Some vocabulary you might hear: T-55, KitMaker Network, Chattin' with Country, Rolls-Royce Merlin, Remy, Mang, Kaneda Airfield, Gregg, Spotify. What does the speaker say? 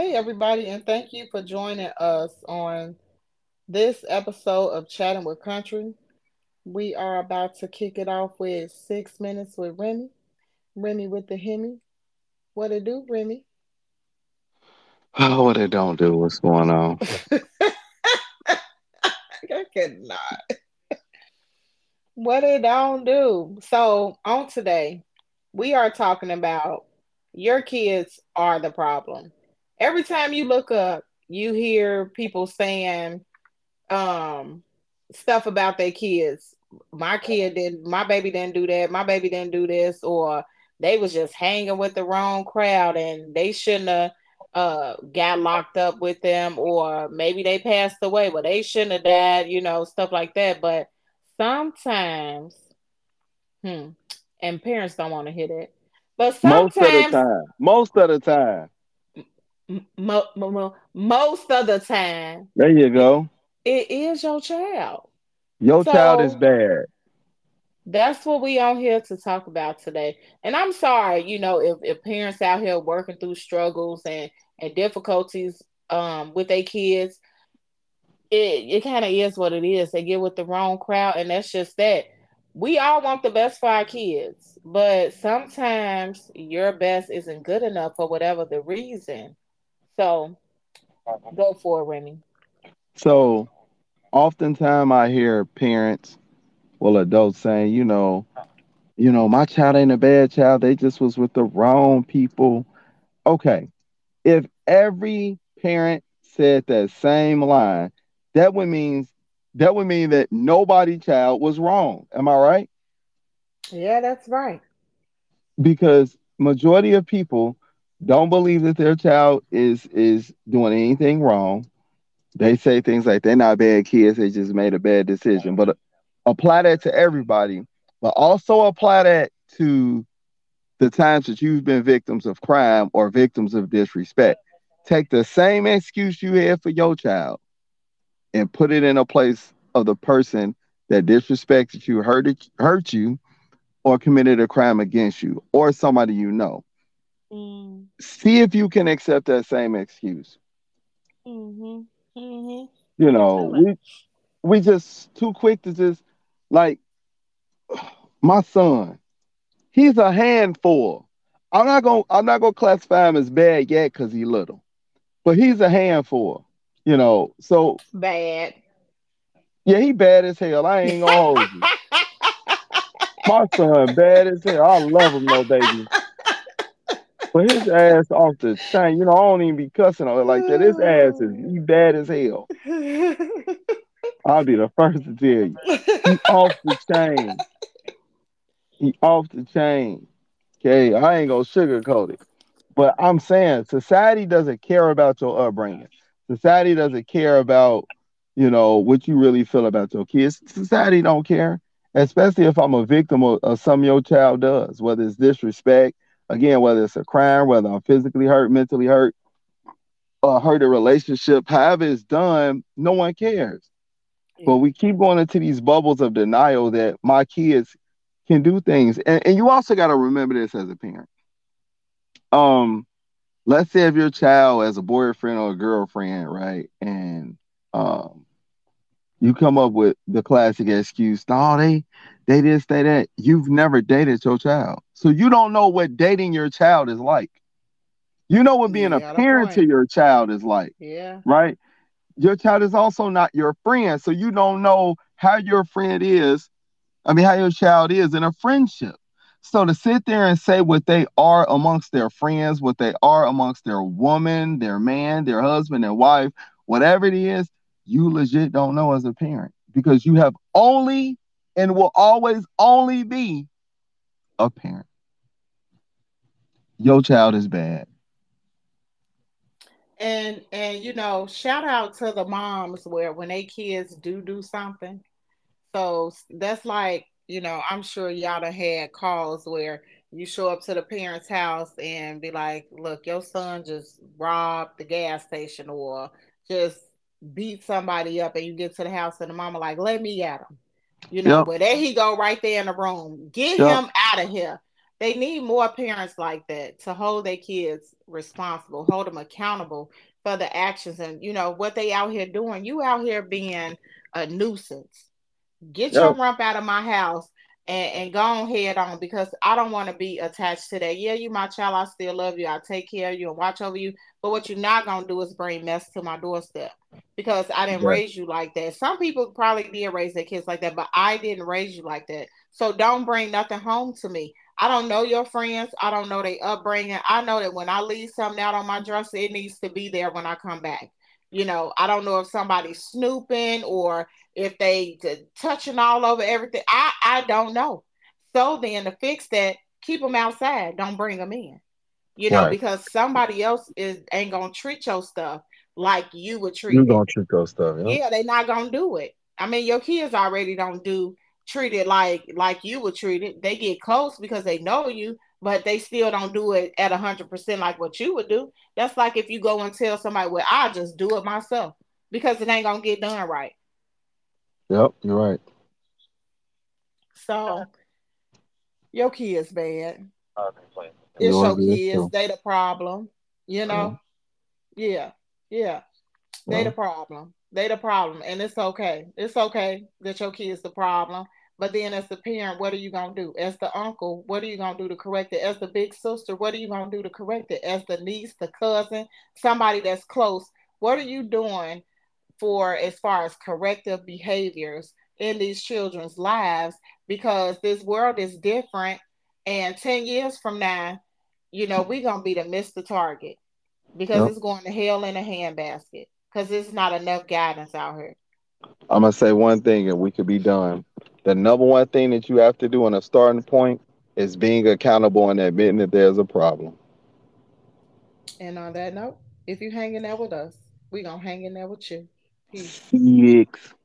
Hey, everybody, and thank you for joining us on this episode of Chattin' with Country. We are about to kick it off with 6 minutes with Remy. Remy with the Hemi. What it do, Remy? Oh, what it don't do. What's going on? I cannot. What it don't do. So, on today, we are talking about your kids are the problem. Every time you look up, you hear people saying stuff about their kids. My baby didn't do that. My baby didn't do this. Or they was just hanging with the wrong crowd and they shouldn't have got locked up with them. Or maybe they passed away, but they shouldn't have died, stuff like that. But sometimes, and parents don't want to hear that. But sometimes, most of the time. There you go. It is your child. Your child is bad. That's what we on here to talk about today. And I'm sorry, if parents out here working through struggles and difficulties with their kids, it kind of is what it is. They get with the wrong crowd, and that's just that. We all want the best for our kids, but sometimes your best isn't good enough for whatever the reason. So, go for it, Remy. So, oftentimes I hear parents, adults saying, my child ain't a bad child. They just was with the wrong people. Okay, if every parent said that same line, that would mean that nobody's child was wrong. Am I right? Yeah, that's right. Because majority of people don't believe that their child is doing anything wrong. They say things like they're not bad kids. They just made a bad decision. But apply that to everybody. But also apply that to the times that you've been victims of crime or victims of disrespect. Take the same excuse you had for your child and put it in a place of the person that disrespected you, hurt you, or committed a crime against you, or somebody you know. Mm. See if you can accept that same excuse. Mm-hmm. Mm-hmm. We just too quick to just, my son, he's a handful. I'm not gonna classify him as bad yet because he's little, but he's a handful. So bad. Yeah, he bad as hell. I ain't gonna hold you. My son bad as hell. I love him though, baby. But his ass off the chain. I don't even be cussing on it like that. His ass he bad as hell. I'll be the first to tell you. He off the chain. Okay, I ain't gonna sugarcoat it. But I'm saying society doesn't care about your upbringing. Society doesn't care about, what you really feel about your kids. Society don't care, especially if I'm a victim of something your child does, whether it's disrespect, again, whether it's a crime, whether I'm physically hurt, mentally hurt, or hurt a relationship. However it's done, no one cares. Yeah. But we keep going into these bubbles of denial that my kids can do things. And you also got to remember this as a parent. Let's say if your child has a boyfriend or a girlfriend, right? And you come up with the classic excuse, no, they didn't say that. You've never dated your child. So you don't know what dating your child is like. You know what being a parent to your child is like. Yeah. Right? Your child is also not your friend. So you don't know how your child is in a friendship. So to sit there and say what they are amongst their friends, what they are amongst their woman, their man, their husband, their wife, whatever it is, you legit don't know as a parent because you have only and will always only be a parent. Your child is bad. And shout out to the moms where when they kids do something. So that's like, I'm sure y'all done had calls where you show up to the parents' house and be like, look, your son just robbed the gas station or just beat somebody up, and you get to the house and the mama like, let me at him. Yep. Well, there he go right there in the room. Get him out of here. They need more parents like that to hold their kids responsible, hold them accountable for the actions and, you know, what they out here doing. You out here being a nuisance. Get your rump out of my house and go on head on, because I don't want to be attached to that. Yeah, you my child. I still love you. I take care of you and watch over you. But what you're not going to do is bring mess to my doorstep, because I didn't raise you like that. Some people probably did raise their kids like that, but I didn't raise you like that. So don't bring nothing home to me. I don't know your friends. I don't know their upbringing. I know that when I leave something out on my dresser, it needs to be there when I come back. You know, I don't know if somebody's snooping or if they touching all over everything. I don't know. So then to fix that, keep them outside. Don't bring them in, you know, because somebody else ain't going to treat your stuff like you would treat it. You're going to treat your stuff. Yeah, they're not going to do it. I mean, your kids already don't treat it like you would treat it. They get close because they know you, but they still don't do it at 100% like what you would do. That's like if you go and tell somebody, well, I just do it myself, because it ain't gonna get done right. Yep, you're right. So your kids bad. It's your kids. Too. They the problem. You know. Yeah. They the problem. And it's okay. It's okay that your kid's the problem. But then as the parent, what are you going to do? As the uncle, what are you going to do to correct it? As the big sister, what are you going to do to correct it? As the niece, the cousin, somebody that's close, what are you doing for as far as corrective behaviors in these children's lives? Because this world is different. And 10 years from now, you know, we're going to be the miss the target, because it's going to hell in a handbasket, because there's not enough guidance out here. I'm going to say one thing and we could be done. The number one thing that you have to do on a starting point is being accountable and admitting that there's a problem. And on that note, if you're hanging out with us, we're going to hang in there with you. Peace.